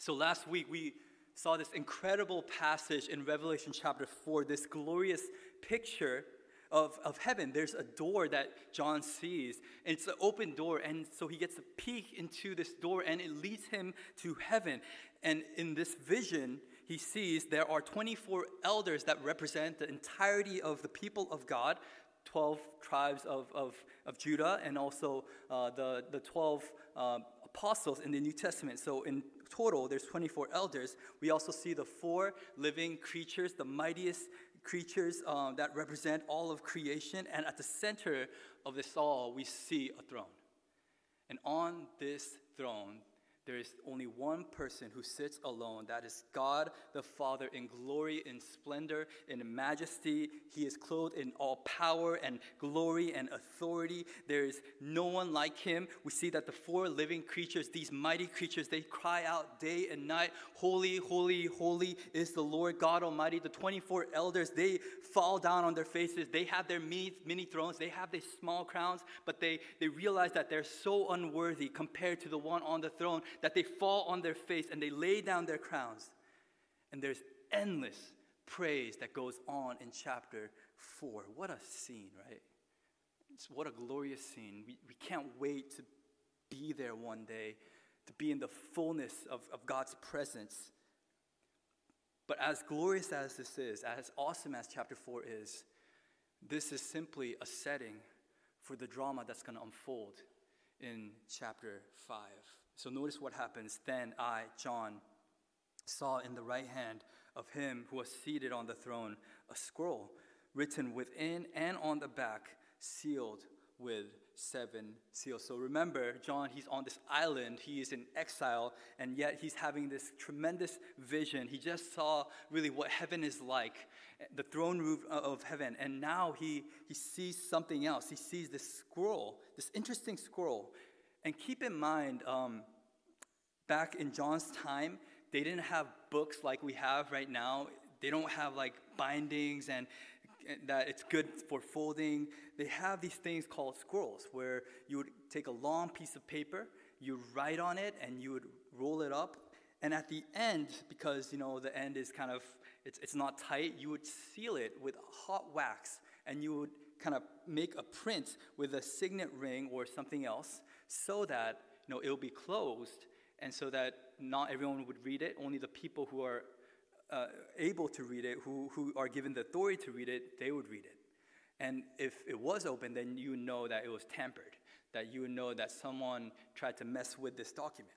So last week we saw this incredible passage in Revelation chapter 4, this glorious picture of heaven. There's a door that John sees, and it's an open door, and so he gets a peek into this door, and it leads him to heaven. And in this vision, he sees there are 24 elders that represent the entirety of the people of God, 12 tribes of Judah, and also the 12 apostles in the New Testament. So in total, there's 24 elders. We also see the 4 living creatures, the mightiest creatures that represent all of creation. And at the center of this all, we see a throne. And on this throne, there is only one person who sits alone. That is God the Father, in glory, in splendor, in majesty. He is clothed in all power and glory and authority. There is no one like him. We see that the 4 living creatures, these mighty creatures, they cry out day and night, "Holy, holy, holy is the Lord God Almighty." The 24 elders, they fall down on their faces. They have their mini thrones. They have these small crowns, but they realize that they're so unworthy compared to the one on the throne, that they fall on their face and they lay down their crowns. And there's endless praise that goes on in chapter 4. What a scene, right? What a glorious scene. We can't wait to be there one day, to be in the fullness of God's presence. But as glorious as this is, as awesome as chapter 4 is, this is simply a setting for the drama that's going to unfold in chapter 5. So notice what happens. "Then I, John, saw in the right hand of him who was seated on the throne a scroll written within and on the back, sealed with 7 seals." So remember, John, he's on this island. He is in exile, and yet he's having this tremendous vision. He just saw really what heaven is like, the throne room of heaven. And now he sees something else. He sees this scroll, this interesting scroll. And keep in mind, back in John's time, they didn't have books like we have right now. They don't have like bindings and that it's good for folding. They have these things called scrolls, where you would take a long piece of paper, you write on it, and you would roll it up. And at the end, because, you know, the end is kind of, it's not tight, you would seal it with hot wax, and you would kind of make a print with a signet ring or something else, so that, you know, it'll be closed, and so that not everyone would read it. Only the people who are able to read it, who are given the authority to read it, they would read it. And if it was open, then you know that it was tampered, that you would know that someone tried to mess with this document.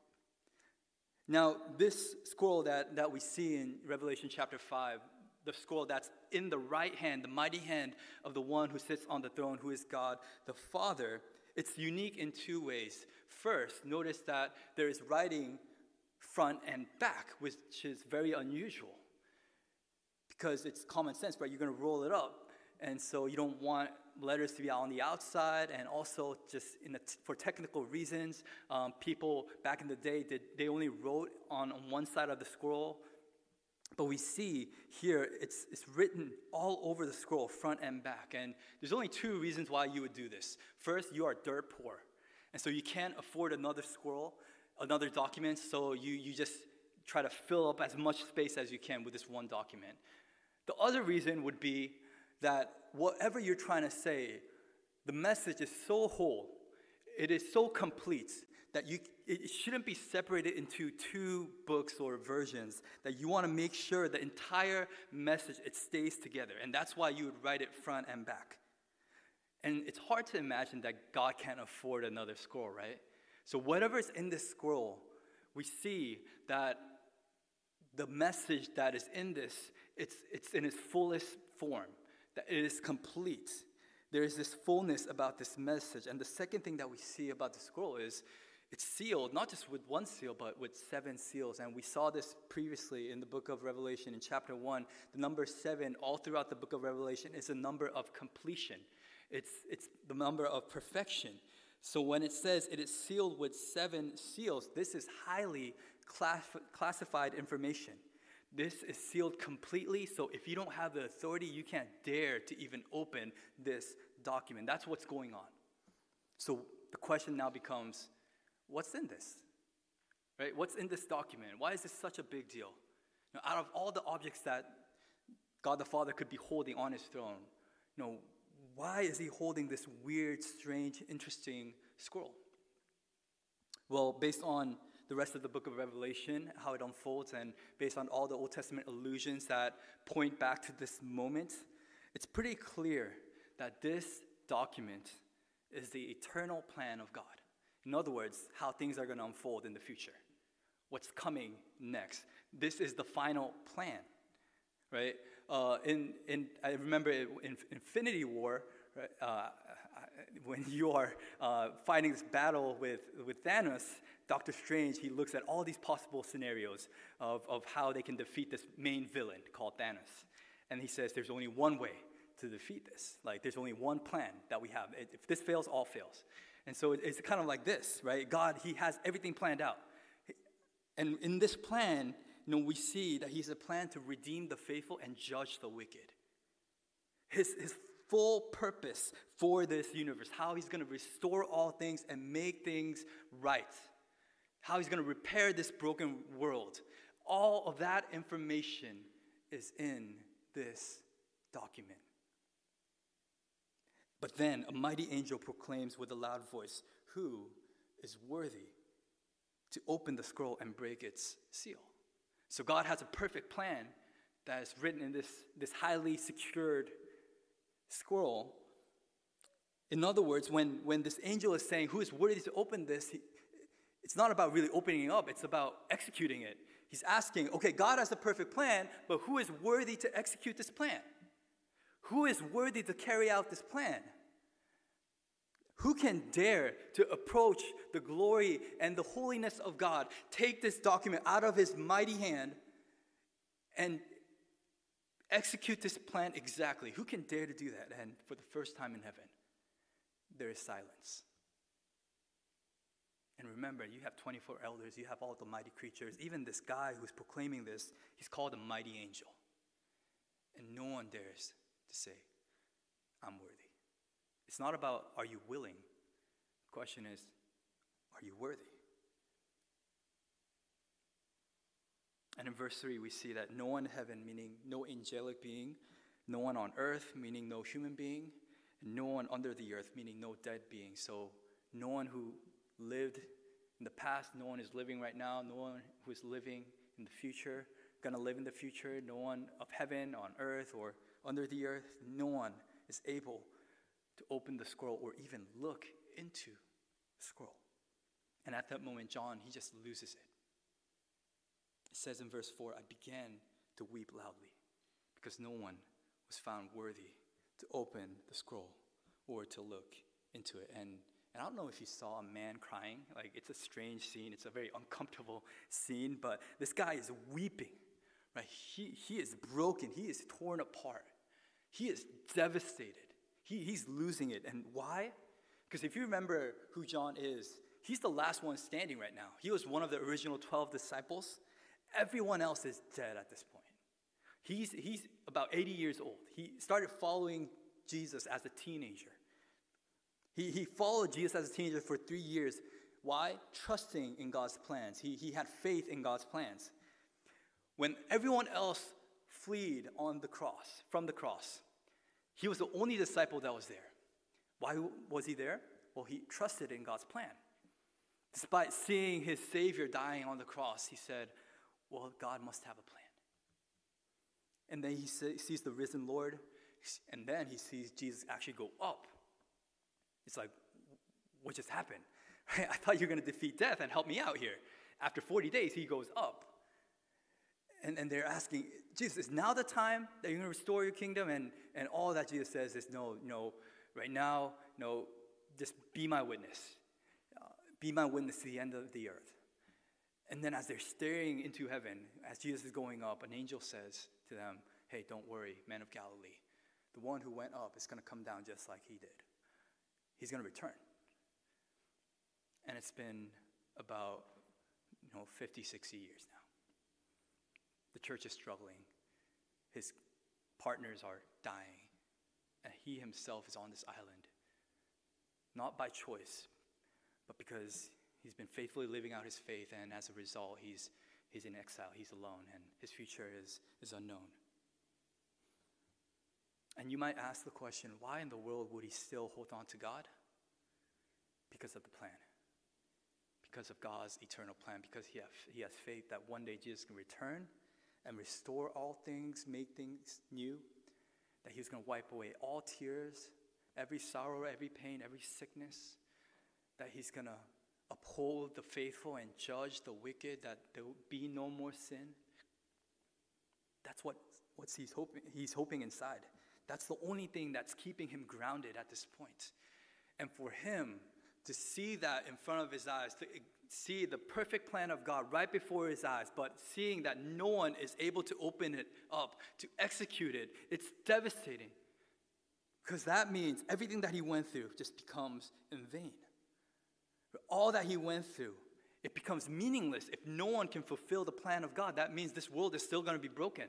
Now, this scroll that we see in Revelation chapter 5, the scroll that's in the right hand, the mighty hand of the one who sits on the throne, who is God the Father, it's unique in 2 ways. First, notice that there is writing front and back, which is very unusual, because it's common sense, right? You're going to roll it up, and so you don't want letters to be on the outside. And also, just for technical reasons, people back in the day, they only wrote on one side of the scroll. But we see here, it's written all over the scroll, front and back. And there's only 2 reasons why you would do this. First, you are dirt poor, and so you can't afford another scroll, another document, so you just try to fill up as much space as you can with this one document. The other reason would be that whatever you're trying to say, the message is so whole, it is so complete, that it shouldn't be separated into 2 books or versions, that you want to make sure the entire message, it stays together. And that's why you would write it front and back. And it's hard to imagine that God can't afford another scroll, right? So whatever's in this scroll, we see that the message that is in this, it's in its fullest form, that it is complete. There is this fullness about this message. And the second thing that we see about the scroll is, it's sealed, not just with one seal, but with 7 seals. And we saw this previously in the book of Revelation in chapter 1. The number 7 all throughout the book of Revelation is a number of completion. It's the number of perfection. So when it says it is sealed with 7 seals, this is highly classified information. This is sealed completely, so if you don't have the authority, you can't dare to even open this document. That's what's going on. So the question now becomes, what's in this? right? What's in this document? Why is this such a big deal? Now, out of all the objects that God the Father could be holding on his throne, you know, why is he holding this weird, strange, interesting scroll? Well, based on the rest of the book of Revelation, how it unfolds, and based on all the Old Testament allusions that point back to this moment, it's pretty clear that this document is the eternal plan of God. In other words, how things are going to unfold in the future, what's coming next. This is the final plan, right? I remember in Infinity War, right, when you are fighting this battle with Thanos, Doctor Strange, he looks at all these possible scenarios of how they can defeat this main villain called Thanos. And he says there's only one way to defeat this. Like, there's only one plan that we have. If this fails, all fails. And so it's kind of like this, right? God, he has everything planned out. And in this plan, you know, we see that he's a plan to redeem the faithful and judge the wicked. His full purpose for this universe, how he's going to restore all things and make things right, how he's going to repair this broken world. All of that information is in this document. But then a mighty angel proclaims with a loud voice, "Who is worthy to open the scroll and break its seal?" So God has a perfect plan that is written in this highly secured scroll. In other words, when this angel is saying, who is worthy to open this, it's not about really opening it up, it's about executing it. He's asking, okay, God has the perfect plan, but who is worthy to execute this plan? Who is worthy to carry out this plan? Who can dare to approach the glory and the holiness of God, take this document out of his mighty hand, and execute this plan exactly? Who can dare to do that? And for the first time in heaven, there is silence. And remember, you have 24 elders, you have all the mighty creatures. Even this guy who's proclaiming this, he's called a mighty angel. And no one dares to say, I'm worthy. It's not about, are you willing? The question is, are you worthy? And in verse 3, we see that no one in heaven, meaning no angelic being, no one on earth, meaning no human being, and no one under the earth, meaning no dead being. So no one who lived in the past, no one is living right now, no one who is living in the future, going to live in the future, no one of heaven, on earth, or under the earth, no one is able to open the scroll or even look into the scroll. And at that moment, John, he just loses it. It says in verse 4, I began to weep loudly because no one was found worthy to open the scroll or to look into it. And I don't know if you saw a man crying. Like, it's a strange scene. It's a very uncomfortable scene, but this guy is weeping, right? He is broken. He is torn apart. He is devastated. He's losing it. And why? Because if you remember who John is, he's the last one standing right now. He was one of the original 12 disciples. Everyone else is dead at this point. He's about 80 years old. He started following Jesus as a teenager. He followed Jesus as a teenager for 3 years. Why? Trusting in God's plans. He had faith in God's plans. When everyone else fled from the cross, he was the only disciple that was there. Why was he there? Well, he trusted in God's plan. Despite seeing his Savior dying on the cross, he said, well, God must have a plan. And then he sees the risen Lord, and then he sees Jesus actually go up. It's like, what just happened? I thought you were going to defeat death and help me out here. After 40 days, he goes up. And they're asking, Jesus, is now the time that you're going to restore your kingdom? And all that Jesus says is, no, right now, no, just be my witness. Be my witness to the end of the earth. And then as they're staring into heaven, as Jesus is going up, an angel says to them, hey, don't worry, man of Galilee. The one who went up is going to come down just like he did. He's going to return. And it's been about 50, 60 years now. The church is struggling. His partners are dying. And he himself is on this island, not by choice, but because He's been faithfully living out his faith, and as a result, he's in exile. He's alone, and his future is unknown. And you might ask the question, why in the world would he still hold on to God? Because of the plan. Because of God's eternal plan. Because he has faith that one day Jesus can return and restore all things, make things new. That he's going to wipe away all tears, every sorrow, every pain, every sickness. That he's going to uphold the faithful and judge the wicked. That there will be no more sin. That's what he's hoping inside. That's the only thing that's keeping him grounded at this point. And for him to see that in front of his eyes, to see the perfect plan of God right before his eyes, but seeing that no one is able to open it up, to execute it, it's devastating. Because that means everything that he went through just becomes in vain. All that he went through, it becomes meaningless if no one can fulfill the plan of God. That means this world is still going to be broken.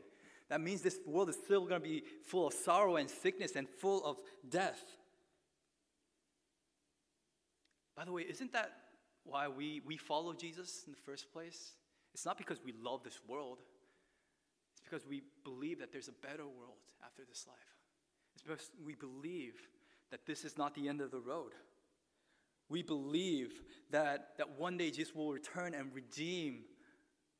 That means this world is still going to be full of sorrow and sickness and full of death. By the way, isn't that why we follow Jesus in the first place? It's not because we love this world. It's because we believe that there's a better world after this life. It's because we believe that this is not the end of the road. We believe that one day Jesus will return and redeem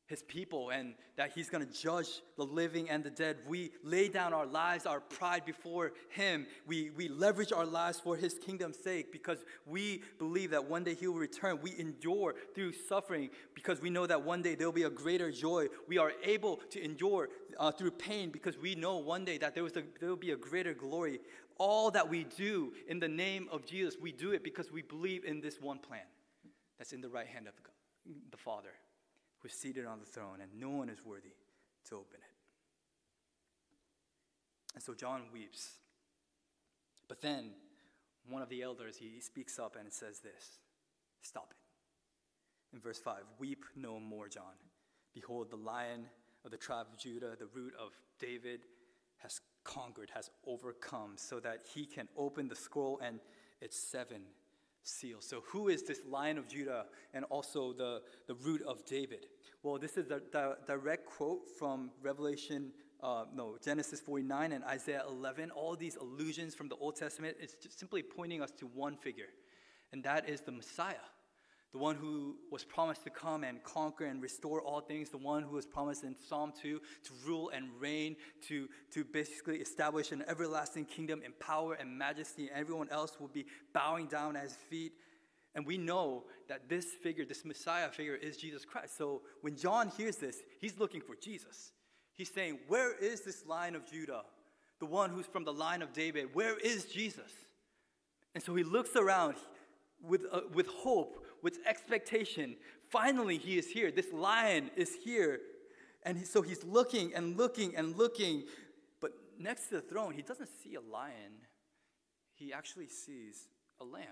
his people, and that he's going to judge the living and the dead. We lay down our lives, our pride before him. We leverage our lives for his kingdom's sake because we believe that one day he will return. We endure through suffering because we know that one day there will be a greater joy. We are able to endure through pain because we know one day that there will be a greater glory. All that we do in the name of Jesus, we do it because we believe in this one plan that's in the right hand of the Father, who's seated on the throne, and no one is worthy to open it. And so John weeps. But then one of the elders, he speaks up and it says this, stop it. In verse 5, weep no more, John. Behold, the Lion of the tribe of Judah, the Root of David, has conquered, has overcome, so that he can open the scroll and its seven seal. So who is this Lion of Judah and also the Root of David? Well, this is the direct quote from Genesis 49 and Isaiah 11. All these allusions from the Old Testament is just simply pointing us to one figure, and that is the Messiah, the one who was promised to come and conquer and restore all things, the one who was promised in Psalm 2 to rule and reign, to basically establish an everlasting kingdom in power and majesty. Everyone else will be bowing down at his feet. And we know that this figure, this Messiah figure, is Jesus Christ. So when John hears this, he's looking for Jesus. He's saying, where is this Lion of Judah, the one who's from the line of David? Where is Jesus? And so he looks around with hope, with expectation. Finally, he is here. This Lion is here. And so he's looking and looking and looking. But next to the throne, he doesn't see a lion. He actually sees a lamb.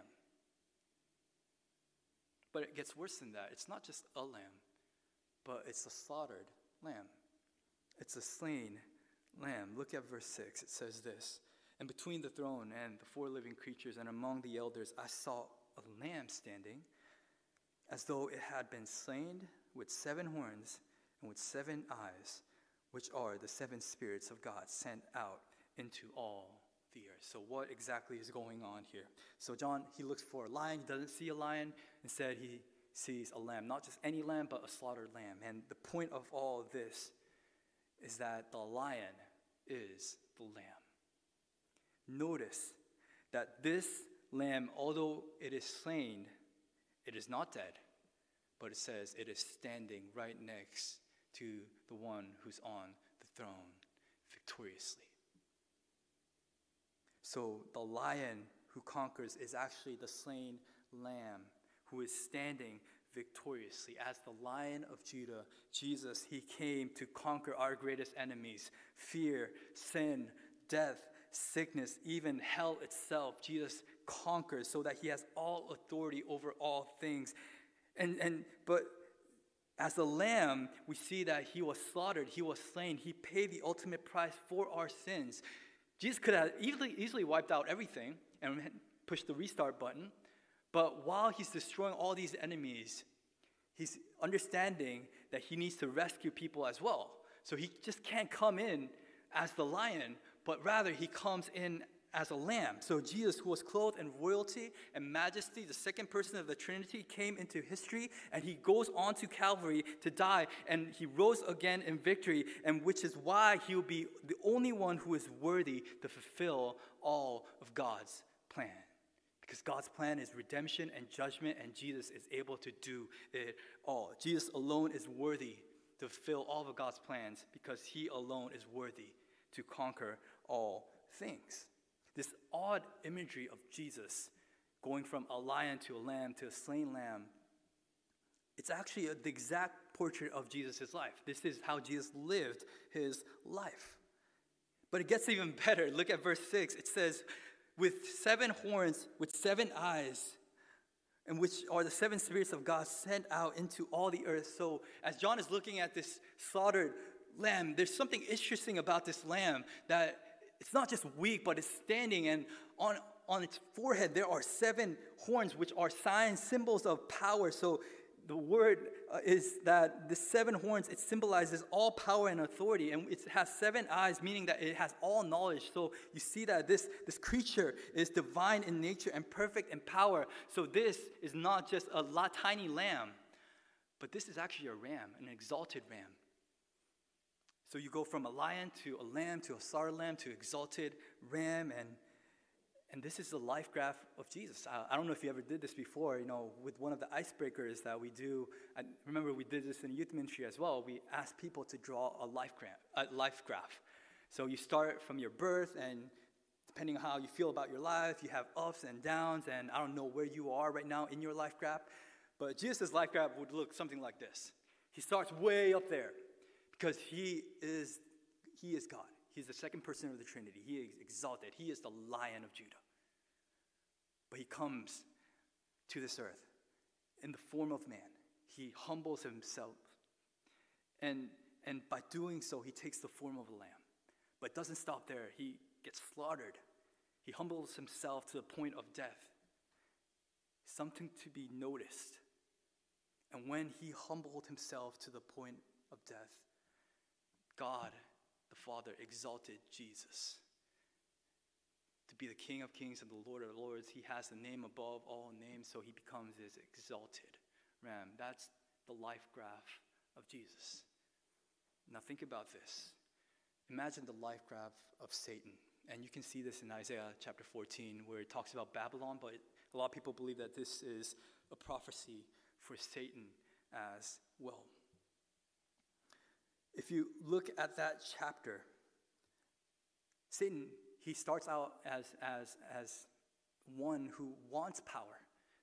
But it gets worse than that. It's not just a lamb, but it's a slaughtered lamb. It's a slain lamb. Look at verse 6. It says this, and between the throne and the four living creatures and among the elders, I saw a lamb standing as though it had been slain, with seven horns and with seven eyes, which are the seven spirits of God sent out into all the earth. So what exactly is going on here? So John, he looks for a lion. He doesn't see a lion. Instead, he sees a lamb. Not just any lamb, but a slaughtered lamb. And the point of all of this is that the Lion is the Lamb. Notice that this lamb, although it is slain, it is not dead, but it says it is standing right next to the one who's on the throne victoriously. So the Lion who conquers is actually the slain lamb who is standing victoriously. As the Lion of Judah, Jesus, he came to conquer our greatest enemies, fear, sin, death, sickness, even hell itself. Jesus conquers so that he has all authority over all things. But as a lamb, we see that he was slaughtered, he was slain, he paid the ultimate price for our sins. Jesus could have easily wiped out everything and pushed the restart button, But while he's destroying all these enemies, he's understanding that he needs to rescue people as well. So he just can't come in as the lion, but rather he comes in as a lamb. So Jesus, who was clothed in royalty and majesty, the second person of the Trinity, came into history, and he goes on to Calvary to die, and he rose again in victory, and which is why he will be the only one who is worthy to fulfill all of God's plan. Because God's plan is redemption and judgment, and Jesus is able to do it all. Jesus alone is worthy to fulfill all of God's plans because he alone is worthy to conquer all things. This odd imagery of Jesus going from a lion to a lamb to a slain lamb, it's actually the exact portrait of Jesus' life. This is how Jesus lived his life. But it gets even better. Look at verse 6. It says, with seven horns, with seven eyes, and which are the seven spirits of God sent out into all the earth. So as John is looking at this slaughtered lamb, there's something interesting about this lamb that it's not just weak, but it's standing, and on its forehead there are seven horns, which are signs, symbols of power. So the word is that the seven horns, it symbolizes all power and authority, and it has seven eyes, meaning that it has all knowledge. So you see that this creature is divine in nature and perfect in power. So this is not just a tiny lamb, but this is actually a ram, an exalted ram. So you go from a lion to a lamb to a slaughtered lamb to exalted ram, and this is the life graph of Jesus. I don't know if you ever did this before, with one of the icebreakers that we do. I remember we did this in youth ministry as well. We asked people to draw a life graph. So you start from your birth, and depending on how you feel about your life, you have ups and downs, and I don't know where you are right now in your life graph. But Jesus' life graph would look something like this. He starts way up there. Because he is God. He's the second person of the Trinity. He is exalted. He is the Lion of Judah. But he comes to this earth in the form of man. He humbles himself. And by doing so, he takes the form of a lamb. But doesn't stop there. He gets slaughtered. He humbles himself to the point of death. Something to be noticed. And when he humbled himself to the point of death, God, the Father, exalted Jesus to be the King of Kings and the Lord of Lords. He has the name above all names, so he becomes this exalted ram. That's the life graph of Jesus. Now think about this. Imagine the life graph of Satan. And you can see this in Isaiah chapter 14, where it talks about Babylon, but a lot of people believe that this is a prophecy for Satan as well. If you look at that chapter, Satan, he starts out as one who wants power,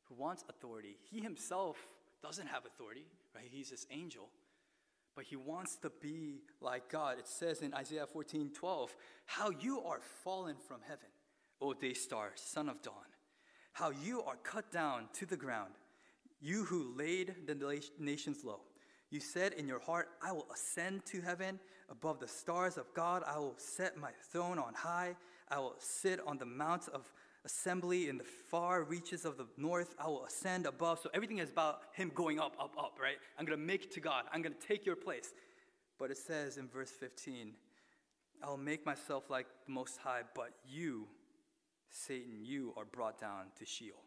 who wants authority. He himself doesn't have authority, right? He's this angel, but he wants to be like God. It says in Isaiah 14:12, "How you are fallen from heaven, O day star, son of dawn. How you are cut down to the ground, you who laid the nations low. You said in your heart, I will ascend to heaven above the stars of God. I will set my throne on high. I will sit on the mount of assembly in the far reaches of the north. I will ascend above." So everything is about him going up, up, up, right? I'm going to make it to God. I'm going to take your place. But it says in verse 15, I will make myself like the Most High, but you, Satan, you are brought down to Sheol,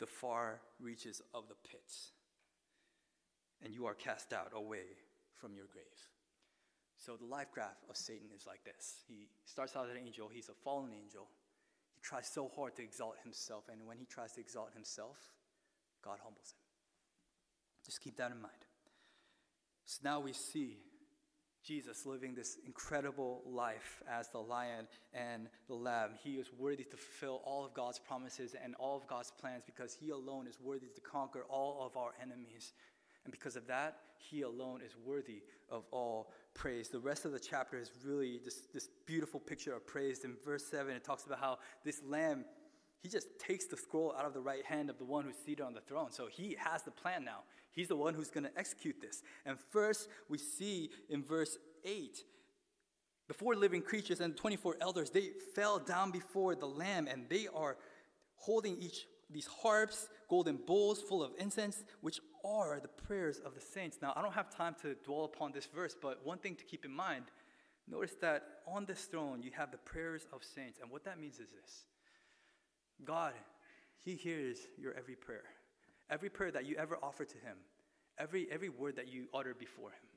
the far reaches of the pits. And you are cast out away from your grave. So the life graph of Satan is like this. He starts out as an angel. He's a fallen angel. He tries so hard to exalt himself. And when he tries to exalt himself, God humbles him. Just keep that in mind. So now we see Jesus living this incredible life as the lion and the lamb. He is worthy to fulfill all of God's promises and all of God's plans because he alone is worthy to conquer all of our enemies. And because of that, he alone is worthy of all praise. The rest of the chapter is really just this beautiful picture of praise. In verse 7, it talks about how this lamb, he just takes the scroll out of the right hand of the one who's seated on the throne. So he has the plan now. He's the one who's going to execute this. And first, we see in verse 8, the four living creatures and 24 elders, they fell down before the lamb, and they are holding each these harps, golden bowls full of incense, which are the prayers of the saints. Now, I don't have time to dwell upon this verse, but one thing to keep in mind, notice that on this throne, you have the prayers of saints. And what that means is this. God, he hears your every prayer that you ever offer to him, every word that you utter before him,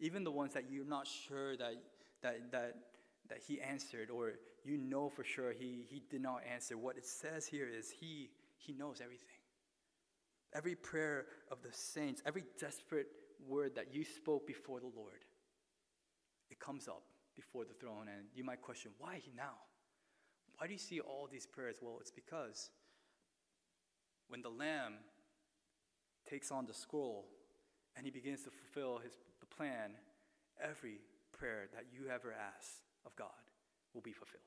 even the ones that you're not sure that he answered, or you know for sure he did not answer. What it says here is he knows everything. Every prayer of the saints, every desperate word that you spoke before the Lord, it comes up before the throne. And you might question, why now? Why do you see all these prayers? Well, it's because when the Lamb takes on the scroll and he begins to fulfill the plan, every prayer that you ever ask of God will be fulfilled.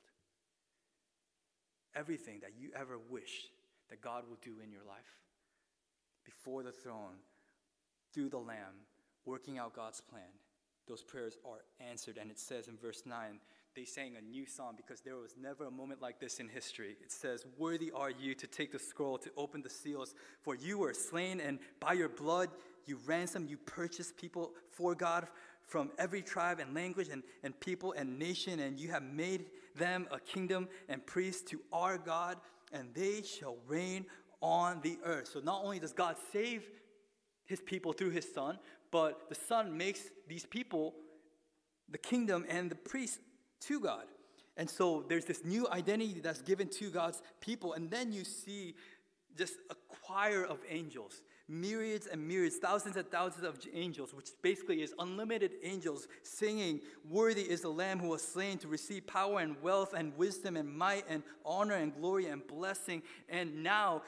Everything that you ever wished that God will do in your life, before the throne, through the Lamb, working out God's plan, those prayers are answered. And it says in verse 9, they sang a new song because there was never a moment like this in history. It says, worthy are you to take the scroll, to open the seals, for you were slain, and by your blood you ransomed, you purchased people for God from every tribe and language and people and nation, and you have made them a kingdom and priests to our God, and they shall reign on the earth. So not only does God save his people through his son, but the son makes these people the kingdom and the priests to God. And so there's this new identity that's given to God's people. And then you see just a choir of angels, myriads and myriads, thousands and thousands of angels, which basically is unlimited angels singing, worthy is the Lamb who was slain to receive power and wealth and wisdom and might and honor and glory and blessing. And now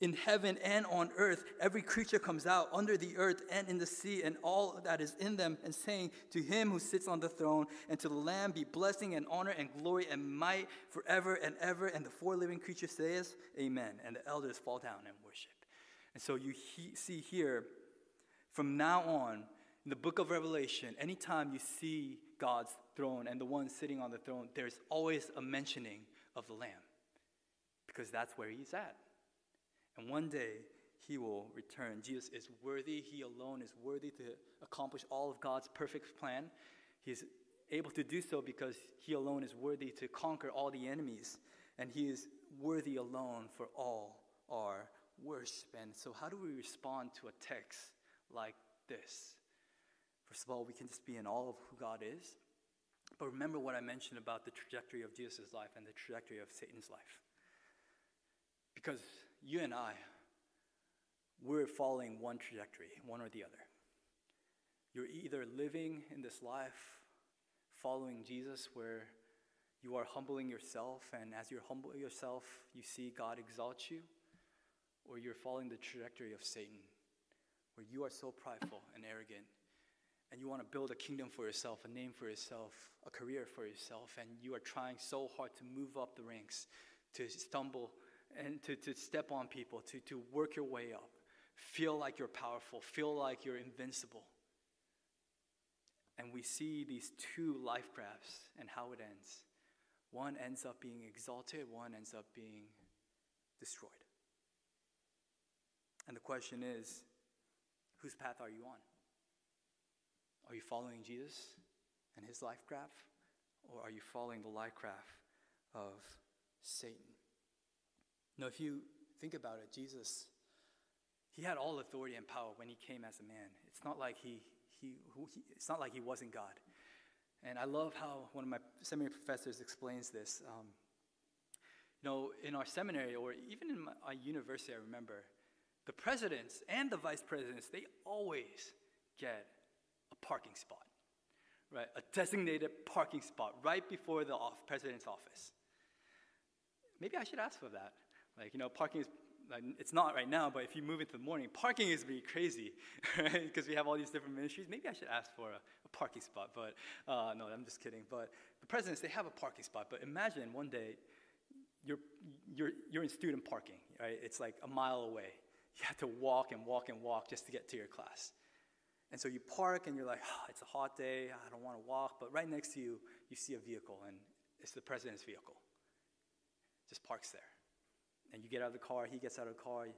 in heaven and on earth, every creature comes out under the earth and in the sea and all that is in them, and saying, to him who sits on the throne and to the Lamb be blessing and honor and glory and might forever and ever. And the four living creatures say, amen. And the elders fall down and worship. And so you see here, from now on, in the book of Revelation, anytime you see God's throne and the one sitting on the throne, there's always a mentioning of the Lamb, because that's where he's at. And one day, he will return. Jesus is worthy. He alone is worthy to accomplish all of God's perfect plan. He's able to do so because he alone is worthy to conquer all the enemies. And he is worthy alone for all our worship. And so how do we respond to a text like this? First of all, we can just be in awe of who God is. But remember what I mentioned about the trajectory of Jesus' life and the trajectory of Satan's life. Because you and I, we're following one trajectory, one or the other. You're either living in this life following Jesus, where you are humbling yourself, and as you humble yourself, you see God exalt you, or you're following the trajectory of Satan, where you are so prideful and arrogant, and you want to build a kingdom for yourself, a name for yourself, a career for yourself, and you are trying so hard to move up the ranks, to stumble and to step on people, to work your way up, feel like you're powerful, feel like you're invincible. And we see these two life graphs and how it ends. One ends up being exalted, one ends up being destroyed. And the question is, whose path are you on? Are you following Jesus and his life graph, or are you following the life graph of Satan? Now, if you think about it, Jesus, he had all authority and power when he came as a man. It's not like it's not like he wasn't God. And I love how one of my seminary professors explains this. In our seminary, or even in our university, I remember, the presidents and the vice presidents, they always get a parking spot, right? A designated parking spot right before the president's office. Maybe I should ask for that. Parking is, it's not right now, but if you move into the morning, parking is really crazy, right? Because we have all these different ministries. Maybe I should ask for a parking spot, but no, I'm just kidding. But the presidents, they have a parking spot. But imagine one day you're in student parking, right? It's like a mile away. You have to walk and walk and walk just to get to your class. And so you park, and you're like, it's a hot day. I don't want to walk. But right next to you, you see a vehicle, and it's the president's vehicle. Just parks there. and you get out of the car, he gets out of the car, and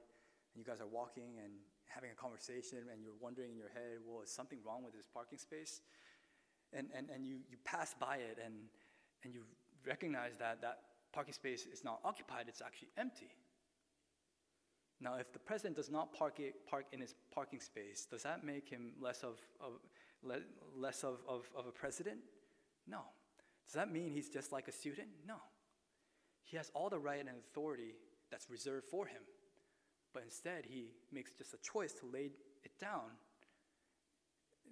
you guys are walking and having a conversation, and you're wondering in your head, well, is something wrong with this parking space? And you pass by it, and you recognize that that parking space is not occupied, it's actually empty. Now, if the president does not park in his parking space, does that make him less of a president? No. Does that mean he's just like a student? No. He has all the right and authority that's reserved for him, but instead he makes just a choice to lay it down.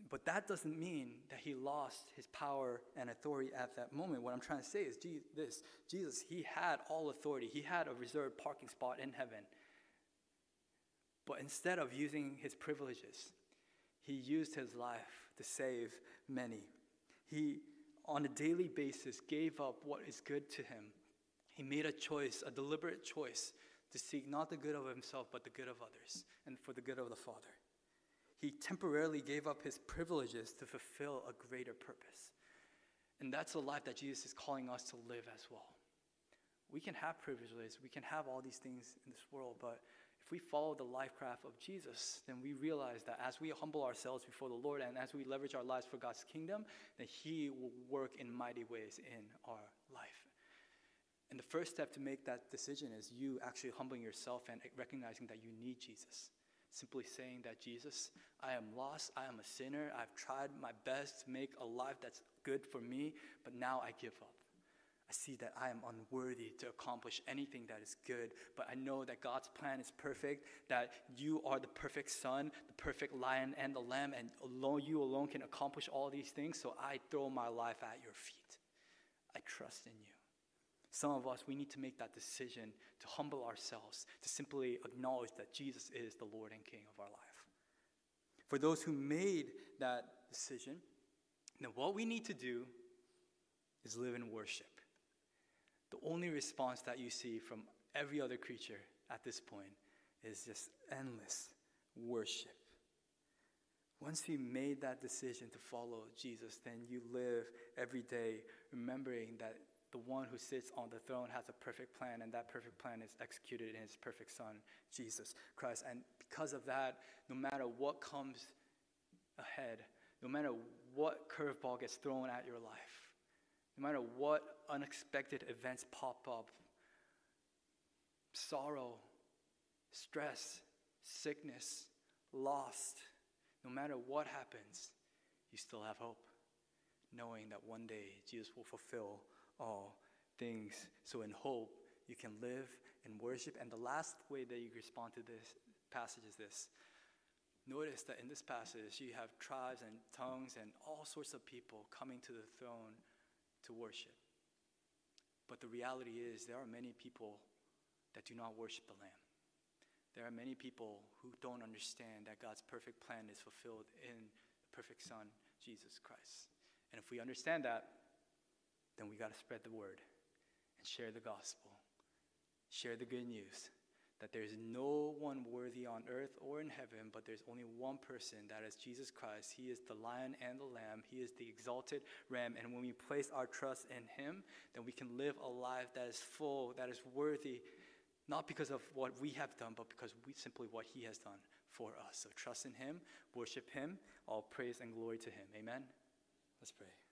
But that doesn't mean that he lost his power and authority at that moment. What I'm trying to say is this: Jesus, he had all authority. He had a reserved parking spot in heaven. But instead of using his privileges, he used his life to save many. He, on a daily basis, gave up what is good to him. He made a choice, a deliberate choice, to seek not the good of himself, but the good of others, and for the good of the Father. He temporarily gave up his privileges to fulfill a greater purpose. And that's the life that Jesus is calling us to live as well. We can have privileges, we can have all these things in this world, but if we follow the life craft of Jesus, then we realize that as we humble ourselves before the Lord and as we leverage our lives for God's kingdom, that he will work in mighty ways in our life. And the first step to make that decision is you actually humbling yourself and recognizing that you need Jesus. Simply saying that, Jesus, I am lost, I am a sinner, I've tried my best to make a life that's good for me, but now I give up. I see that I am unworthy to accomplish anything that is good, but I know that God's plan is perfect, that you are the perfect son, the perfect lion and the lamb, and alone, you alone can accomplish all these things, so I throw my life at your feet. I trust in you. Some of us, we need to make that decision to humble ourselves, to simply acknowledge that Jesus is the Lord and King of our life. For those who made that decision, then what we need to do is live in worship. The only response that you see from every other creature at this point is just endless worship. Once you made that decision to follow Jesus, then you live every day remembering that the one who sits on the throne has a perfect plan, and that perfect plan is executed in his perfect son, Jesus Christ. And because of that, no matter what comes ahead, no matter what curveball gets thrown at your life, no matter what unexpected events pop up, sorrow, stress, sickness, loss, no matter what happens, you still have hope, knowing that one day Jesus will fulfill all things. So in hope, you can live and worship. And the last way that you respond to this passage is this. Notice that in this passage, you have tribes and tongues and all sorts of people coming to the throne to worship. But the reality is there are many people that do not worship the Lamb. There are many people who don't understand that God's perfect plan is fulfilled in the perfect Son, Jesus Christ. And if we understand that, then we got to spread the word and share the gospel, share the good news that there's no one worthy on earth or in heaven, but there's only one person, that is Jesus Christ. He is the lion and the lamb. He is the exalted ram. And when we place our trust in him, then we can live a life that is full, that is worthy, not because of what we have done, but because we simply what he has done for us. So trust in him, worship him, all praise and glory to him. Amen. Let's pray.